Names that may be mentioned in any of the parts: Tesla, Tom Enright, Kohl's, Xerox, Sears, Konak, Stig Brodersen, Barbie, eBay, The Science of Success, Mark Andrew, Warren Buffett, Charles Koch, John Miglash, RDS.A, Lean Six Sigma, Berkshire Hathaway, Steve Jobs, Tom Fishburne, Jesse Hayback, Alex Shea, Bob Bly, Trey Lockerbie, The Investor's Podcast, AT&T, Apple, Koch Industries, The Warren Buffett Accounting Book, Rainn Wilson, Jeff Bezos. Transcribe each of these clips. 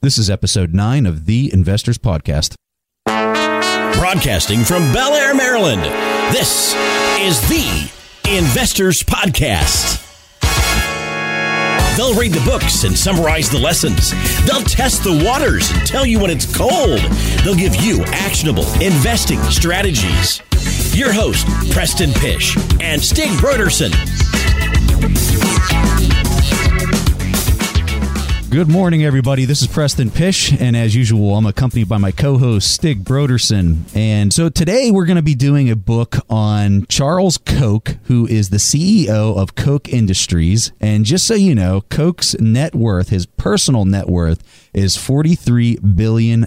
This is episode 9 of The Investor's Podcast. Broadcasting from Bel Air, Maryland, this is The Investor's Podcast. They'll read the books and summarize the lessons. They'll test the waters and tell you when it's cold. They'll give you actionable investing strategies. Your host, Preston Pysh and Stig Brodersen. Good morning, everybody. This is Preston Pysh, and as usual, I'm accompanied by my co-host, Stig Brodersen. And so today we're going to be doing a book on Charles Koch, who is the CEO of Koch Industries. And just so you know, Koch's net worth, his personal net worth, is $43 billion.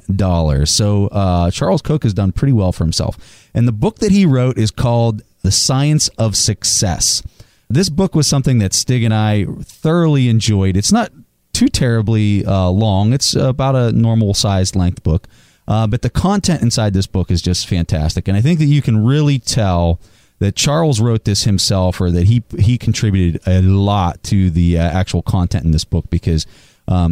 So Charles Koch has done pretty well for himself. And the book that he wrote is called The Science of Success. This book was something that Stig and I thoroughly enjoyed. It's not too terribly long. It's about a normal sized length book. But the content inside this book is just fantastic. And I think that you can really tell that Charles wrote this himself, or that he contributed a lot to the actual content in this book, because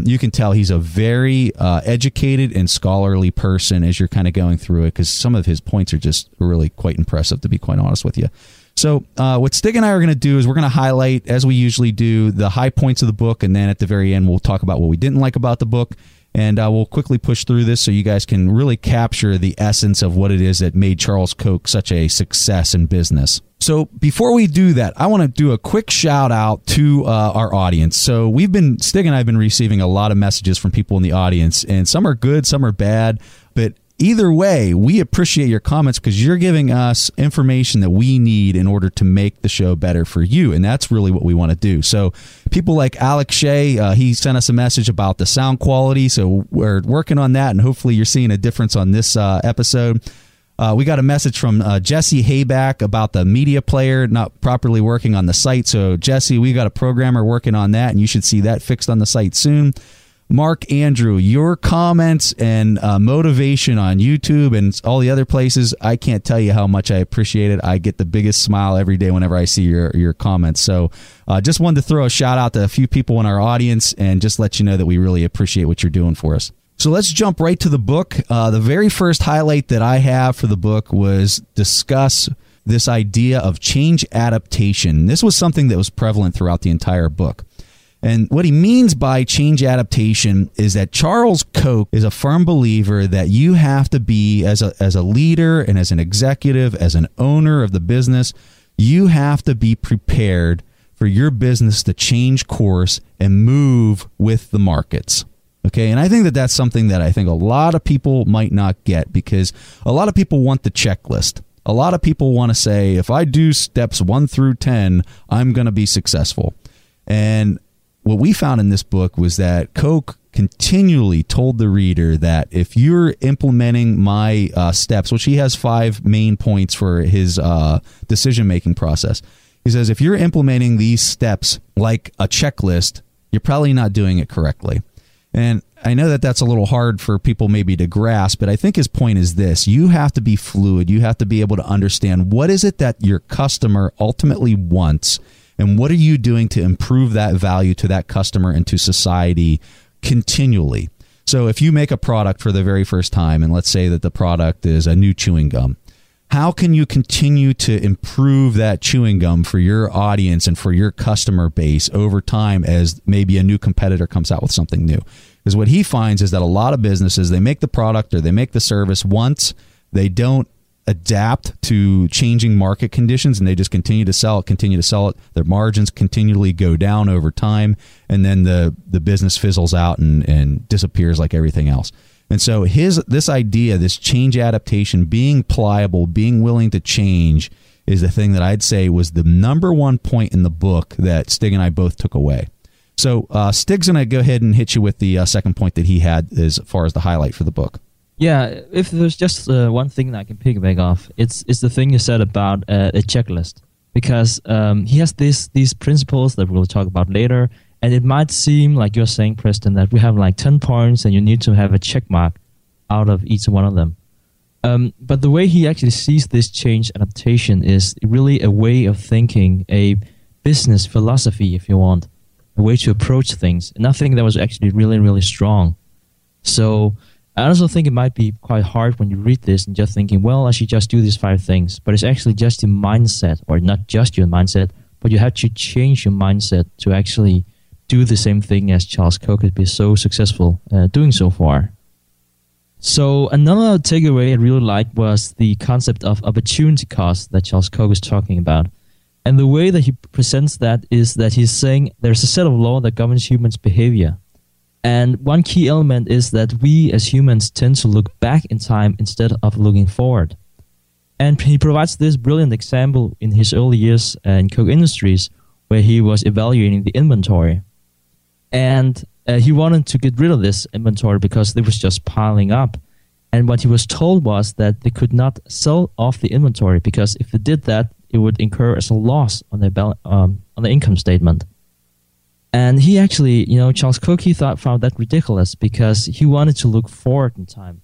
you can tell he's a very educated and scholarly person as you're kind of going through it, because some of his points are just really quite impressive, to be quite honest with you. So what Stig and I are going to do is we're going to highlight, as we usually do, the high points of the book. And then at the very end, we'll talk about what we didn't like about the book. And we'll quickly push through this so you guys can really capture the essence of what it is that made Charles Koch such a success in business. So before we do that, I want to do a quick shout out to our audience. So Stig and I have been receiving a lot of messages from people in the audience, and some are good, some are bad, but either way, we appreciate your comments, because you're giving us information that we need in order to make the show better for you. And that's really what we want to do. So people like Alex Shea, he sent us a message about the sound quality. So we're working on that, and hopefully you're seeing a difference on this episode. We got a message from Jesse Hayback about the media player not properly working on the site. So Jesse, we got a programmer working on that, and you should see that fixed on the site soon. Mark Andrew, your comments and motivation on YouTube and all the other places, I can't tell you how much I appreciate it. I get the biggest smile every day whenever I see your comments. So just wanted to throw a shout out to a few people in our audience and just let you know that we really appreciate what you're doing for us. So let's jump right to the book. The very first highlight that I have for the book was discuss this idea of change adaptation. This was something that was prevalent throughout the entire book. And what he means by change adaptation is that Charles Koch is a firm believer that you have to be, as a leader and as an executive, as an owner of the business, you have to be prepared for your business to change course and move with the markets. Okay, and I think that that's something that I think a lot of people might not get, because a lot of people want the checklist. A lot of people want to say, if I do steps 1 through 10, I'm going to be successful. And what we found in this book was that Koch continually told the reader that if you're implementing my steps, which he has 5 main points for his decision-making process, he says, if you're implementing these steps like a checklist, you're probably not doing it correctly. And I know that that's a little hard for people maybe to grasp, but I think his point is this: you have to be fluid. You have to be able to understand what is it that your customer ultimately wants, and what are you doing to improve that value to that customer and to society continually? So if you make a product for the very first time, and let's say that the product is a new chewing gum, how can you continue to improve that chewing gum for your audience and for your customer base over time as maybe a new competitor comes out with something new? Because what he finds is that a lot of businesses, they make the product or they make the service once, they don't adapt to changing market conditions, and they just continue to sell it. Their margins continually go down over time, and then the business fizzles out and disappears like everything else. And so this idea, this change adaptation, being pliable, being willing to change, is the thing that I'd say was the number one point in the book that Stig and I both took away. So Stig's going to go ahead and hit you with the second point that he had as far as the highlight for the book. Yeah, if there's just one thing that I can piggyback off, it's the thing you said about a checklist, because he has these principles that we'll talk about later, and it might seem like you're saying, Preston, that we have like 10 points and you need to have a check mark out of each one of them. But the way he actually sees this change adaptation is really a way of thinking, a business philosophy, if you want, a way to approach things. And I think that was actually really, really strong. So I also think it might be quite hard when you read this and just thinking, well, I should just do these five things. But it's actually just your mindset, or not just your mindset, but you have to change your mindset to actually do the same thing as Charles Koch has been so successful doing so far. So another takeaway I really liked was the concept of opportunity cost that Charles Koch is talking about. And the way that he presents that is that he's saying there's a set of law that governs humans' behavior. And one key element is that we as humans tend to look back in time instead of looking forward. And he provides this brilliant example in his early years in Koch Industries, where he was evaluating the inventory. And he wanted to get rid of this inventory because it was just piling up. And what he was told was that they could not sell off the inventory because if they did that, it would incur as a loss on the income statement. And he actually, you know, Charles Koch, he found that ridiculous because he wanted to look forward in time.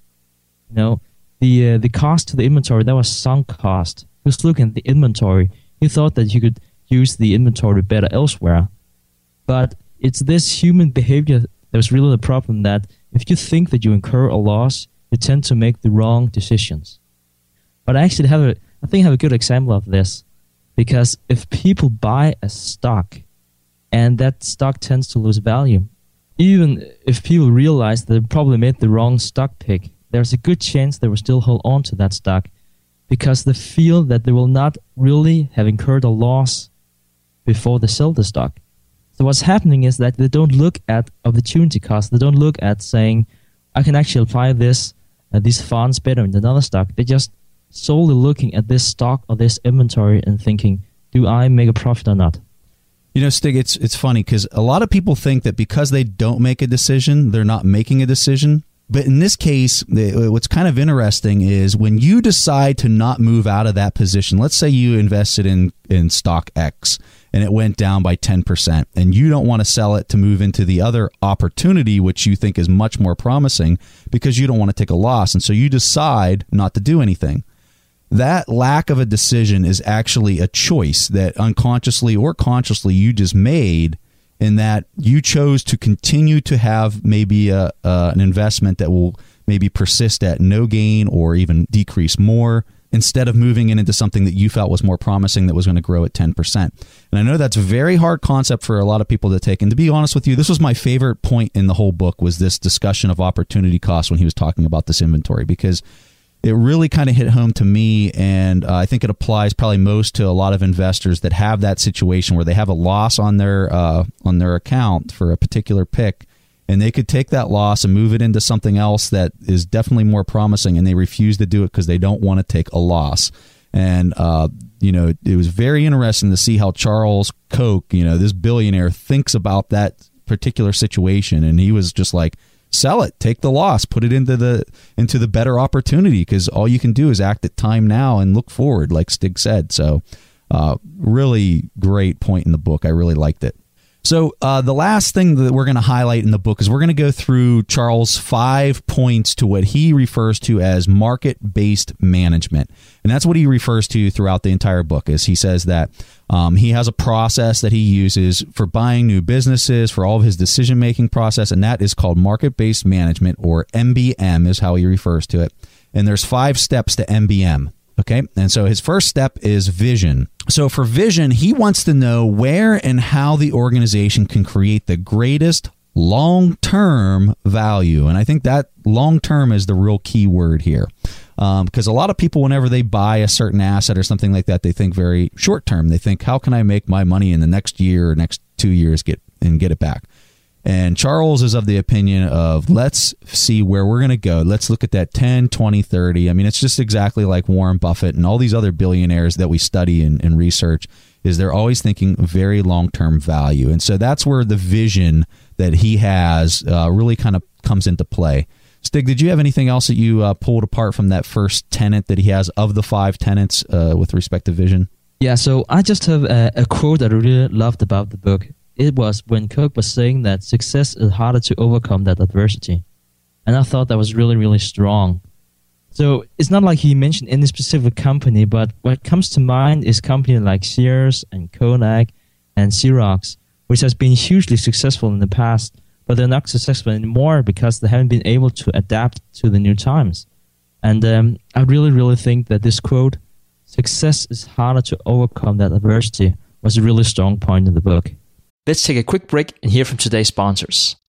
You know, the cost to the inventory, that was sunk cost. He was looking at the inventory. He thought that you could use the inventory better elsewhere. But it's this human behavior that was really the problem, that if you think that you incur a loss, you tend to make the wrong decisions. But I actually have a good example of this, because if people buy a stock and that stock tends to lose value, even if people realize they probably made the wrong stock pick, there's a good chance they will still hold on to that stock because they feel that they will not really have incurred a loss before they sell the stock. So what's happening is that they don't look at opportunity cost. They don't look at saying, I can actually apply this these funds better in another stock. They're just solely looking at this stock or this inventory and thinking, do I make a profit or not? You know, Stig, it's funny because a lot of people think that because they don't make a decision, they're not making a decision. But in this case, what's kind of interesting is when you decide to not move out of that position, let's say you invested in stock X and it went down by 10% and you don't want to sell it to move into the other opportunity, which you think is much more promising because you don't want to take a loss. And so you decide not to do anything. That lack of a decision is actually a choice that unconsciously or consciously you just made, in that you chose to continue to have maybe an investment that will maybe persist at no gain or even decrease more, instead of moving into something that you felt was more promising, that was going to grow at 10%. And I know that's a very hard concept for a lot of people to take. And to be honest with you, this was my favorite point in the whole book, was this discussion of opportunity cost when he was talking about this inventory, because it really kind of hit home to me, and I think it applies probably most to a lot of investors that have that situation where they have a loss on their account for a particular pick, and they could take that loss and move it into something else that is definitely more promising, and they refuse to do it because they don't want to take a loss. And you know, it was very interesting to see how Charles Koch, you know, this billionaire, thinks about that particular situation, and he was just like, sell it, take the loss, put it into the better opportunity, because all you can do is act at time now and look forward, like Stig said. So really great point in the book. I really liked it. So the last thing that we're going to highlight in the book is we're going to go through Charles' 5 points to what he refers to as market-based management. And that's what he refers to throughout the entire book, is he says that he has a process that he uses for buying new businesses, for all of his decision-making process, and that is called market-based management, or MBM is how he refers to it. And there's 5 steps to MBM. Okay, and so his first step is vision. So for vision, he wants to know where and how the organization can create the greatest long-term value. And I think that long-term is the real key word here, because a lot of people, whenever they buy a certain asset or something like that, they think very short-term. They think, how can I make my money in the next year or next 2 years get it back? And Charles is of the opinion of, let's see where we're going to go. Let's look at that 10, 20, 30. I mean, it's just exactly like Warren Buffett and all these other billionaires that we study and research, is they're always thinking very long-term value. And so that's where the vision that he has really kind of comes into play. Stig, did you have anything else that you pulled apart from that first tenet that he has of the 5 tenets with respect to vision? Yeah, so I just have a quote that I really loved about the book. It was when Koch was saying that success is harder to overcome than adversity. And I thought that was really, really strong. So it's not like he mentioned any specific company, but what comes to mind is companies like Sears and Konak and Xerox, which has been hugely successful in the past, but they're not successful anymore because they haven't been able to adapt to the new times. And I really, really think that this quote, "Success is harder to overcome than adversity," was a really strong point in the book. Let's take a quick break and hear from today's sponsors.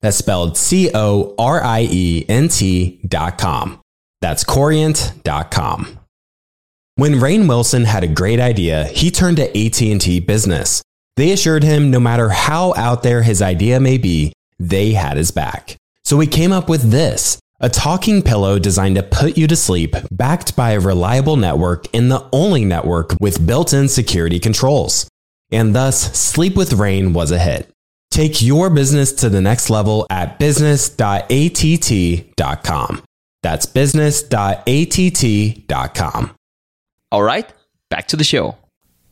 That's spelled corient.com. That's corient.com. When Rainn Wilson had a great idea, he turned to AT&T Business. They assured him no matter how out there his idea may be, they had his back. So he came up with this, a talking pillow designed to put you to sleep, backed by a reliable network and the only network with built-in security controls. And thus, Sleep with Rainn was a hit. Take your business to the next level at business.att.com. That's business.att.com. All right, back to the show.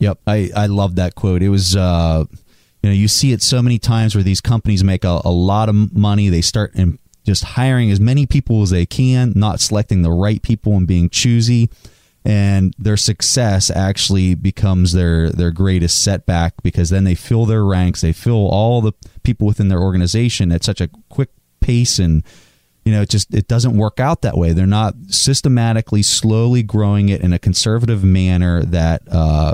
Yep, I love that quote. It was, you see it so many times where these companies make a lot of money. They start just hiring as many people as they can, not selecting the right people and being choosy. And their success actually becomes their greatest setback, because then they fill their ranks, they fill all the people within their organization at such a quick pace, and it doesn't work out that way. They're not systematically, slowly growing it in a conservative manner that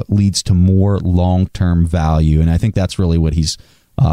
leads to more long-term value. And I think that's really what he's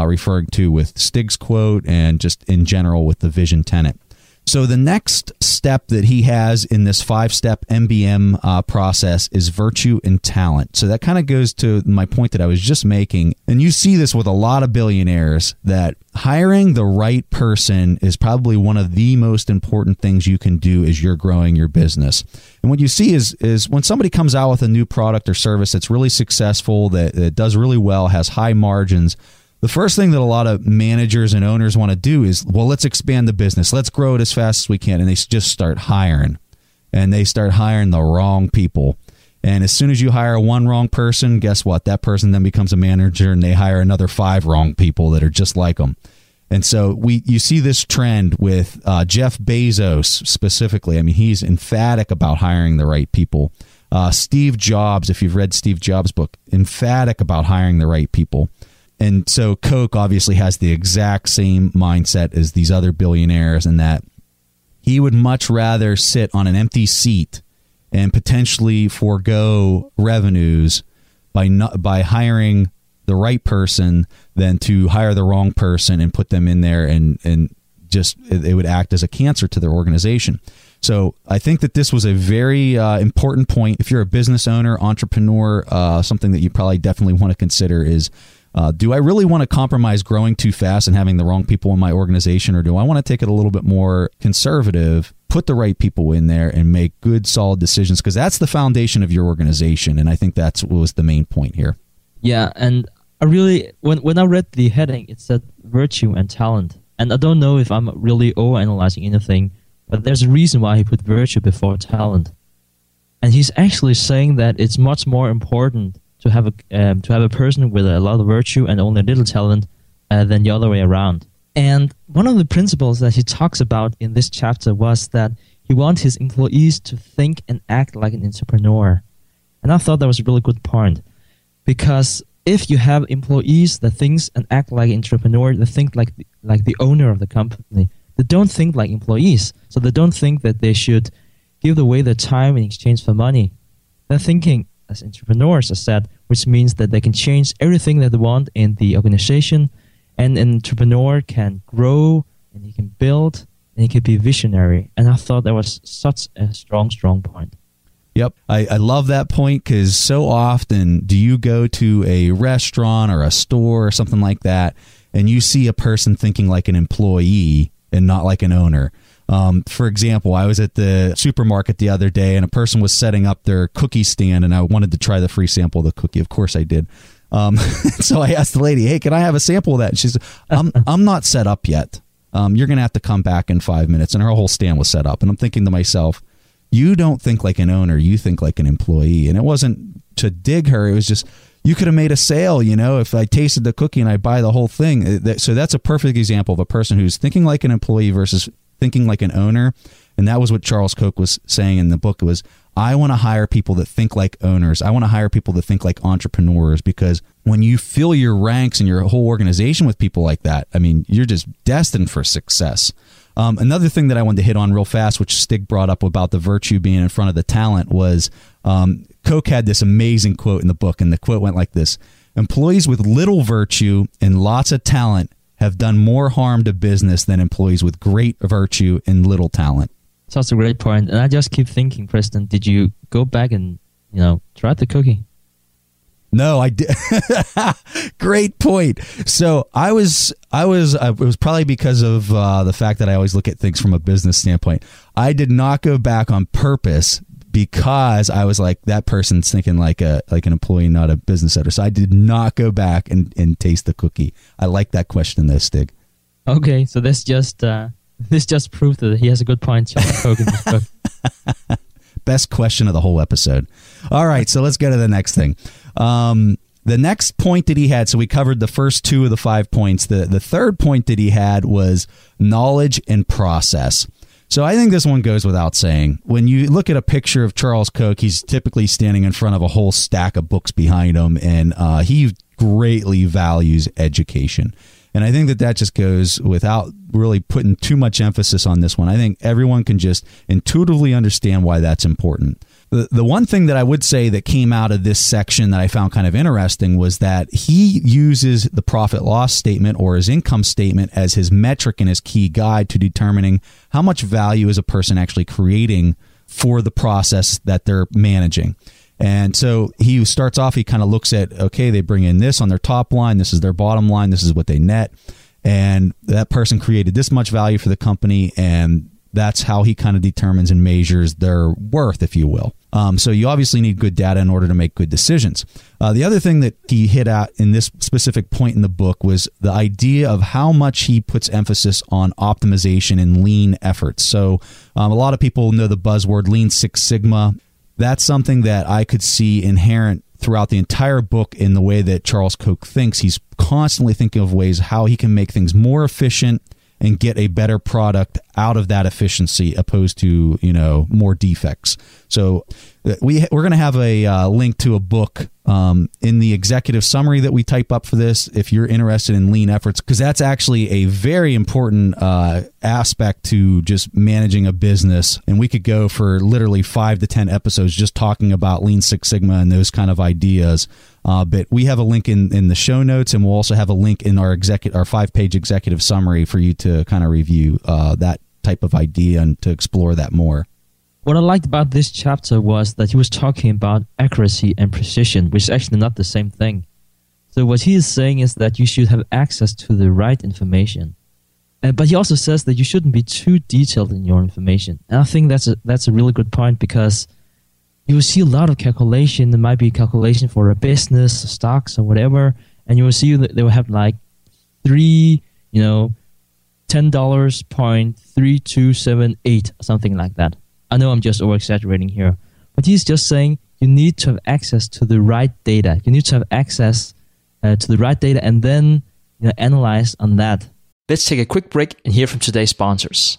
referring to with Stig's quote, and just in general with the vision tenet. So the next step that he has in this 5-step MBM process is virtue and talent. So that kind of goes to my point that I was just making. And you see this with a lot of billionaires, that hiring the right person is probably one of the most important things you can do as you're growing your business. And what you see is when somebody comes out with a new product or service that's really successful, that does really well, has high margins, the first thing that a lot of managers and owners want to do is, well, let's expand the business. Let's grow it as fast as we can. And they just start hiring. And they start hiring the wrong people. And as soon as you hire one wrong person, guess what? That person then becomes a manager, and they hire another 5 wrong people that are just like them. And so you see this trend with Jeff Bezos specifically. I mean, he's emphatic about hiring the right people. Steve Jobs, if you've read Steve Jobs' book, emphatic about hiring the right people. And so Koch obviously has the exact same mindset as these other billionaires, in that he would much rather sit on an empty seat and potentially forego revenues by hiring the right person than to hire the wrong person and put them in there, and just it would act as a cancer to their organization. So I think that this was a very important point. If you're a business owner, entrepreneur, something that you probably definitely want to consider is, do I really want to compromise growing too fast and having the wrong people in my organization, or do I want to take it a little bit more conservative, put the right people in there, and make good, solid decisions? Because that's the foundation of your organization, and I think that was the main point here. Yeah, and I really, when I read the heading, it said virtue and talent. And I don't know if I'm really overanalyzing anything, but there's a reason why he put virtue before talent. And he's actually saying that it's much more important to have a person with a lot of virtue and only a little talent than the other way around. And one of the principles that he talks about in this chapter was that he wants his employees to think and act like an entrepreneur. And I thought that was a really good point, because if you have employees that think and act like an entrepreneur, they think like the owner of the company. They don't think like employees. So they don't think that they should give away their time in exchange for money. They're thinking as entrepreneurs, as said, which means that they can change everything that they want in the organization. And an entrepreneur can grow, and he can build, and he could be visionary. And I thought that was such a strong, strong point. Yep. I love that point, because so often do you go to a restaurant or a store or something like that, and you see a person thinking like an employee and not like an owner. For example, I was at the supermarket the other day, and a person was setting up their cookie stand, and I wanted to try the free sample of the cookie. Of course I did. So I asked the lady, "Hey, can I have a sample of that?" And she said, I'm not set up yet. You're going to have to come back in 5 minutes. And her whole stand was set up. And I'm thinking to myself, you don't think like an owner, you think like an employee. And it wasn't to dig her. It was just, you could have made a sale, you know, if I tasted the cookie and I buy the whole thing. So that's a perfect example of a person who's thinking like an employee versus thinking like an owner. And that was what Charles Koch was saying in the book was, I want to hire people that think like owners. I want to hire people that think like entrepreneurs, because when you fill your ranks and your whole organization with people like that, I mean, you're just destined for success. Another thing that I wanted to hit on real fast, which Stig brought up about the virtue being in front of the talent, was Koch had this amazing quote in the book, and the quote went like this: "Employees with little virtue and lots of talent have done more harm to business than employees with great virtue and little talent." So that's a great point. And I just keep thinking, Preston, did you go back and, you know, try the cookie? No, I did. Great point. So it was probably because of the fact that I always look at things from a business standpoint. I did not go back on purpose, because I was like, that person's thinking like an employee, not a business owner. So I did not go back and taste the cookie. I like that question though, Stig. Okay. So that's just, this just proved that he has a good point, Charles Koch, in this book. Best question of the whole episode. All right, so let's go to the next thing. The next point that he had, so we covered the first two of the 5 points. The third point that he had was knowledge and process. So I think this one goes without saying. When you look at a picture of Charles Koch, he's typically standing in front of a whole stack of books behind him, and he greatly values education. And I think that just goes without really putting too much emphasis on this one. I think everyone can just intuitively understand why that's important. The one thing that I would say that came out of this section that I found kind of interesting was that he uses the profit loss statement or his income statement as his metric and his key guide to determining how much value is a person actually creating for the process that they're managing. And so he starts off, he kind of looks at, okay, they bring in this on their top line, this is their bottom line, this is what they net, and that person created this much value for the company, and that's how he kind of determines and measures their worth, if you will. So you obviously need good data in order to make good decisions. The other thing that he hit at in this specific point in the book was the idea of how much he puts emphasis on optimization and lean efforts. So a lot of people know the buzzword Lean Six Sigma. That's something that I could see inherent throughout the entire book in the way that Charles Koch thinks. He's constantly thinking of ways how he can make things more efficient and get a better product out of that efficiency, opposed to, you know, more defects. So we're going to have a link to a book in the executive summary that we type up for this, if you're interested in lean efforts, because that's actually a very important aspect to just managing a business. And we could go for literally 5 to 10 episodes just talking about Lean Six Sigma and those kind of ideas. But we have a link in the show notes, and we'll also have a link in our 5-page executive summary for you to kind of review that type of idea and to explore that more. What I liked about this chapter was that he was talking about accuracy and precision, which is actually not the same thing. So what he is saying is that you should have access to the right information. But he also says that you shouldn't be too detailed in your information. And I think that's a really good point, because you will see a lot of calculation. There might be calculation for a business, stocks, or whatever. And you will see that they will have like three, you know, $10.3278, something like that. I know I'm just over-exaggerating here, but he's just saying you need to have access to the right data. You need to have access to the right data, and then, you know, analyze on that. Let's take a quick break and hear from today's sponsors.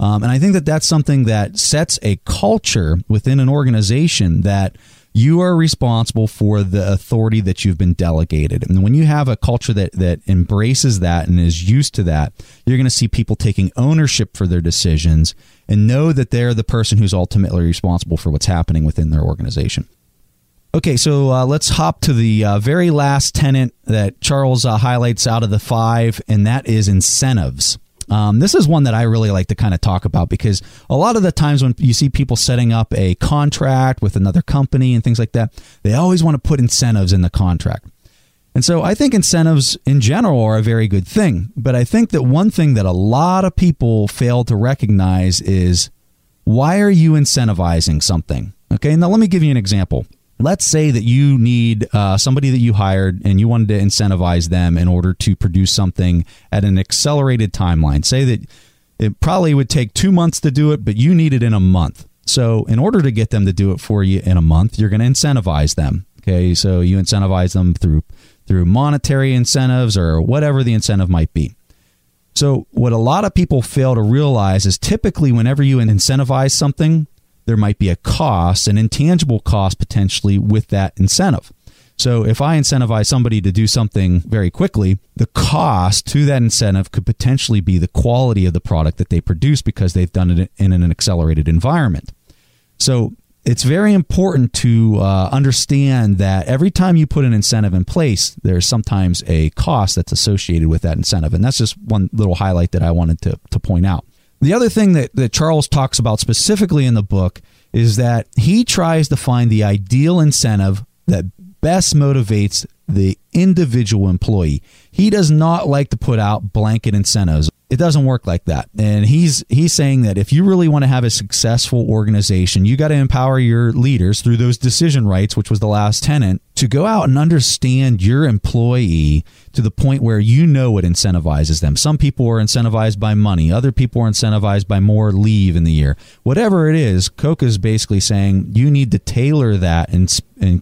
And I think that that's something that sets a culture within an organization that you are responsible for the authority that you've been delegated. And when you have a culture that embraces that and is used to that, you're going to see people taking ownership for their decisions and know that they're the person who's ultimately responsible for what's happening within their organization. Okay, so let's hop to the very last tenant that Charles highlights out of the five, and that is incentives. This is one that I really like to kind of talk about, because a lot of the times when you see people setting up a contract with another company and things like that, they always want to put incentives in the contract. And so I think incentives in general are a very good thing. But I think that one thing that a lot of people fail to recognize is, why are you incentivizing something? Okay, now let me give you an example. Let's say that you need somebody that you hired and you wanted to incentivize them in order to produce something at an accelerated timeline. Say that it probably would take 2 months to do it, but you need it in a month. So in order to get them to do it for you in a month, you're going to incentivize them. Okay, so you incentivize them through monetary incentives or whatever the incentive might be. So what a lot of people fail to realize is, typically whenever you incentivize something, there might be a cost, an intangible cost potentially with that incentive. So if I incentivize somebody to do something very quickly, the cost to that incentive could potentially be the quality of the product that they produce, because they've done it in an accelerated environment. So it's very important to understand that every time you put an incentive in place, there's sometimes a cost that's associated with that incentive. And that's just one little highlight that I wanted to point out. The other thing that Charles talks about specifically in the book is that he tries to find the ideal incentive that best motivates the individual employee. He does not like to put out blanket incentives. It doesn't work like that. And he's saying that if you really want to have a successful organization, you got to empower your leaders through those decision rights, which was the last tenant, to go out and understand your employee to the point where you know what incentivizes them. Some people are incentivized by money. Other people are incentivized by more leave in the year. Whatever it is, Koch is basically saying you need to tailor that and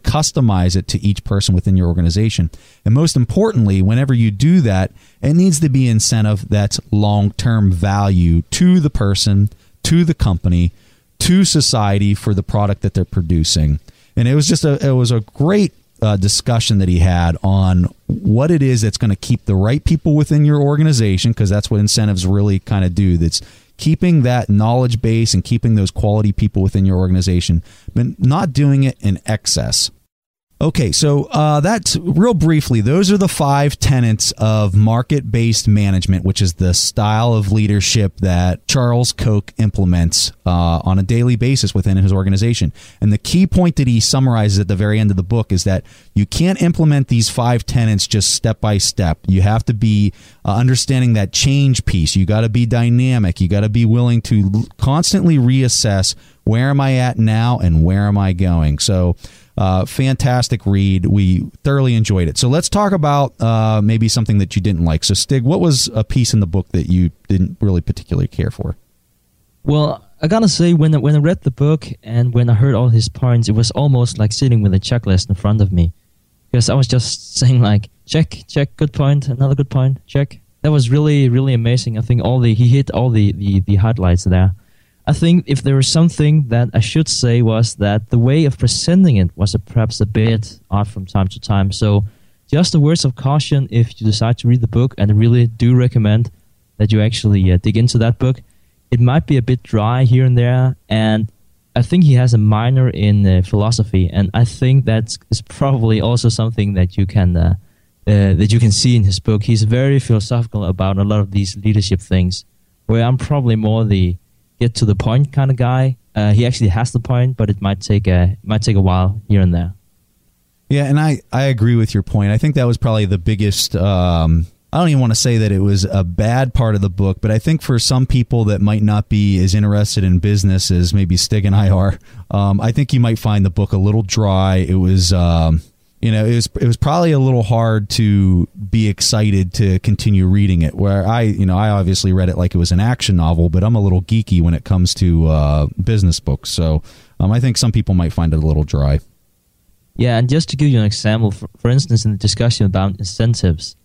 customize it to each person within your organization. And most importantly, whenever you do that, it needs to be incentive that's long-term value to the person, to the company, to society for the product that they're producing. And it was just a great discussion that he had on what it is that's going to keep the right people within your organization, because that's what incentives really kind of do. That's keeping that knowledge base and keeping those quality people within your organization, but not doing it in excess. Okay, so that's real briefly. Those are the five tenets of market-based management, which is the style of leadership that Charles Koch implements on a daily basis within his organization. And the key point that he summarizes at the very end of the book is that you can't implement these five tenets just step by step. You have to be understanding that change piece. You got to be dynamic. You got to be willing to constantly reassess, where am I at now and where am I going? So fantastic read. We thoroughly enjoyed it. So let's talk about maybe something that you didn't like. So Stig, what was a piece in the book that you didn't really particularly care for? Well, I gotta say, when I read the book and when I heard all his points, it was almost like sitting with a checklist in front of me, because I was just saying like, check, good point, another good point, check. That was really, really amazing. I think he hit all the highlights there. I think if there was something that I should say was that the way of presenting it was perhaps a bit odd from time to time. So just a words of caution if you decide to read the book, and I really do recommend that you actually dig into that book. It might be a bit dry here and there, and I think he has a minor in philosophy, and I think that is probably also something that you can see in his book. He's very philosophical about a lot of these leadership things, where I'm probably more the get to the point kind of guy. He actually has the point, but it might take a while here and there. Yeah, and I agree with your point. I think that was probably the biggest. I don't even want to say that it was a bad part of the book, but I think for some people that might not be as interested in business as maybe Stig and I are, I think you might find the book a little dry. It was. It was probably a little hard to be excited to continue reading it, where I obviously read it like it was an action novel, but I'm a little geeky when it comes to business books. So I think some people might find it a little dry. Yeah. And just to give you an example, for instance, in the discussion about incentives,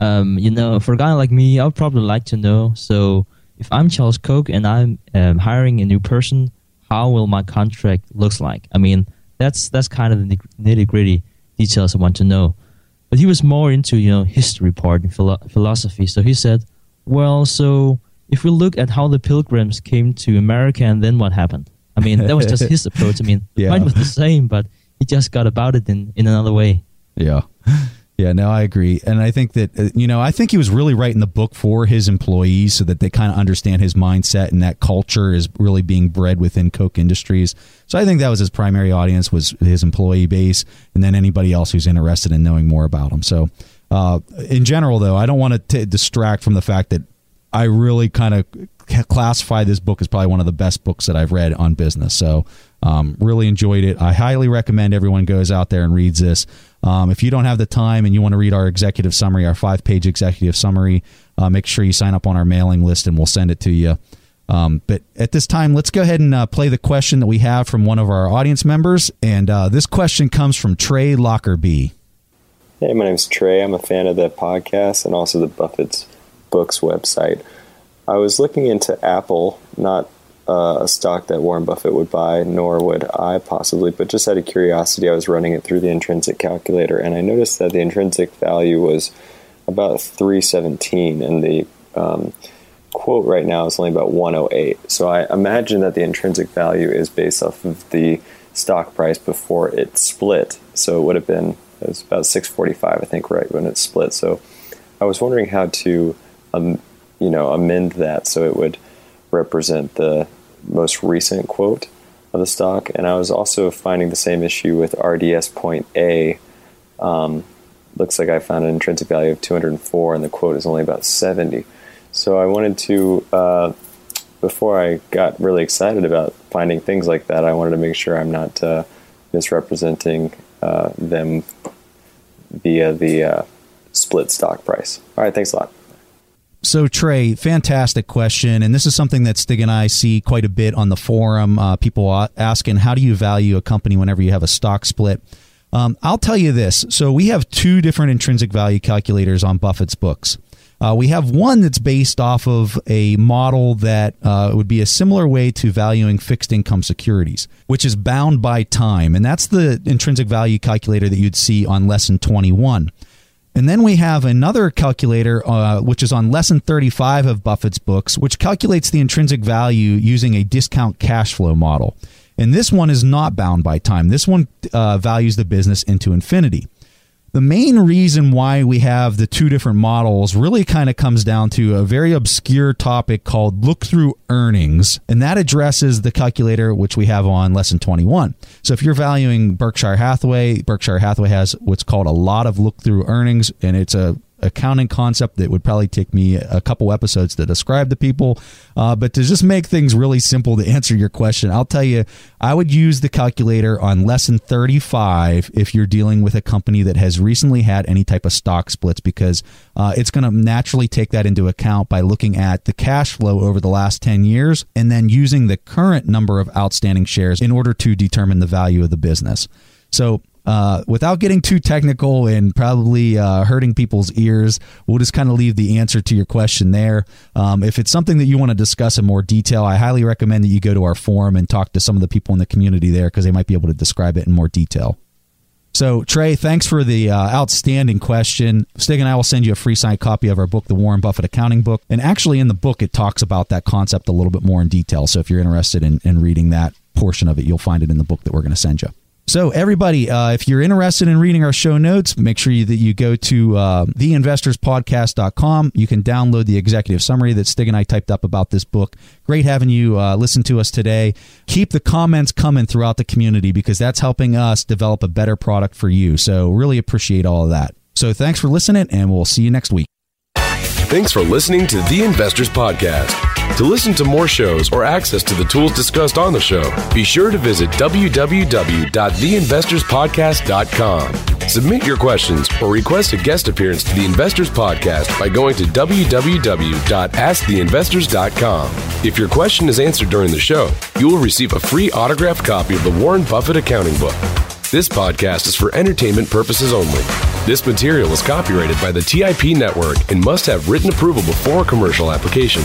for a guy like me, I would probably like to know. So if I'm Charles Koch and I'm hiring a new person, how will my contract looks like? I mean, that's kind of the nitty gritty details I want to know. But he was more into, history part and philosophy. So he said, well, so if we look at how the Pilgrims came to America and then what happened? I mean, that was just his approach. I mean, yeah. Mine was the same, but He just got about it in another way. Yeah. Yeah, no, I agree. And I think that, you know, I think he was really writing the book for his employees so that they kind of understand his mindset, and that culture is really being bred within Koch Industries. So I think that was his primary audience, was his employee base, and then anybody else who's interested in knowing more about him. So in general, though, I don't want to distract from the fact that I really kind of classify this book as probably one of the best books that I've read on business. So really enjoyed it. I highly recommend everyone goes out there and reads this. If you don't have the time and you want to read our executive summary, our 5-page executive summary, make sure you sign up on our mailing list and we'll send it to you. But at this time, let's go ahead and play the question that we have from one of our audience members. And this question comes from Trey Lockerbie. Hey, my name's Trey. I'm a fan of the podcast and also the Buffett's Books website. I was looking into Apple, not a stock that Warren Buffett would buy, nor would I possibly, but just out of curiosity, I was running it through the intrinsic calculator, and I noticed that the intrinsic value was about $317, and the quote right now is only about $108. So I imagine that the intrinsic value is based off of the stock price before it split. So it would have been, it was about $645, I think, right when it split. So I was wondering how to, amend that so it would represent the most recent quote of the stock. And I was also finding the same issue with RDS.A. Looks like I found an intrinsic value of 204 and the quote is only about 70. So I wanted to, before I got really excited about finding things like that, I wanted to make sure I'm not misrepresenting them via the split stock price. All right, thanks a lot. So, Trey, fantastic question. And this is something that Stig and I see quite a bit on the forum. People asking, how do you value a company whenever you have a stock split? I'll tell you this. So we have two different intrinsic value calculators on Buffett's Books. We have one that's based off of a model that would be a similar way to valuing fixed income securities, which is bound by time. And that's the intrinsic value calculator that you'd see on lesson 21. And then we have another calculator, which is on lesson 35 of Buffett's Books, which calculates the intrinsic value using a discount cash flow model. And this one is not bound by time. This one values the business into infinity. The main reason why we have the two different models really kind of comes down to a very obscure topic called look-through earnings. And that addresses the calculator, which we have on lesson 21. So if you're valuing Berkshire Hathaway, Berkshire Hathaway has what's called a lot of look-through earnings, and it's a accounting concept that would probably take me a couple episodes to describe to people. But to just make things really simple to answer your question, I'll tell you, I would use the calculator on lesson 35 if you're dealing with a company that has recently had any type of stock splits, because it's going to naturally take that into account by looking at the cash flow over the last 10 years and then using the current number of outstanding shares in order to determine the value of the business. So without getting too technical and probably hurting people's ears, we'll just kind of leave the answer to your question there. If it's something that you want to discuss in more detail, I highly recommend that you go to our forum and talk to some of the people in the community there, because they might be able to describe it in more detail. So, Trey, thanks for the outstanding question. Stig and I will send you a free signed copy of our book, The Warren Buffett Accounting Book. And actually in the book, it talks about that concept a little bit more in detail. So if you're interested in reading that portion of it, you'll find it in the book that we're going to send you. So everybody, if you're interested in reading our show notes, make sure that you go to theinvestorspodcast.com. You can download the executive summary that Stig and I typed up about this book. Great having you listen to us today. Keep the comments coming throughout the community, because that's helping us develop a better product for you. So really appreciate all of that. So thanks for listening, and we'll see you next week. Thanks for listening to The Investors Podcast. To listen to more shows or access to the tools discussed on the show, be sure to visit www.theinvestorspodcast.com. Submit your questions or request a guest appearance to The Investors Podcast by going to www.askttheinvestors.com. If your question is answered during the show, you will receive a free autographed copy of The Warren Buffett Accounting Book. This podcast is for entertainment purposes only. This material is copyrighted by the TIP Network and must have written approval before commercial application.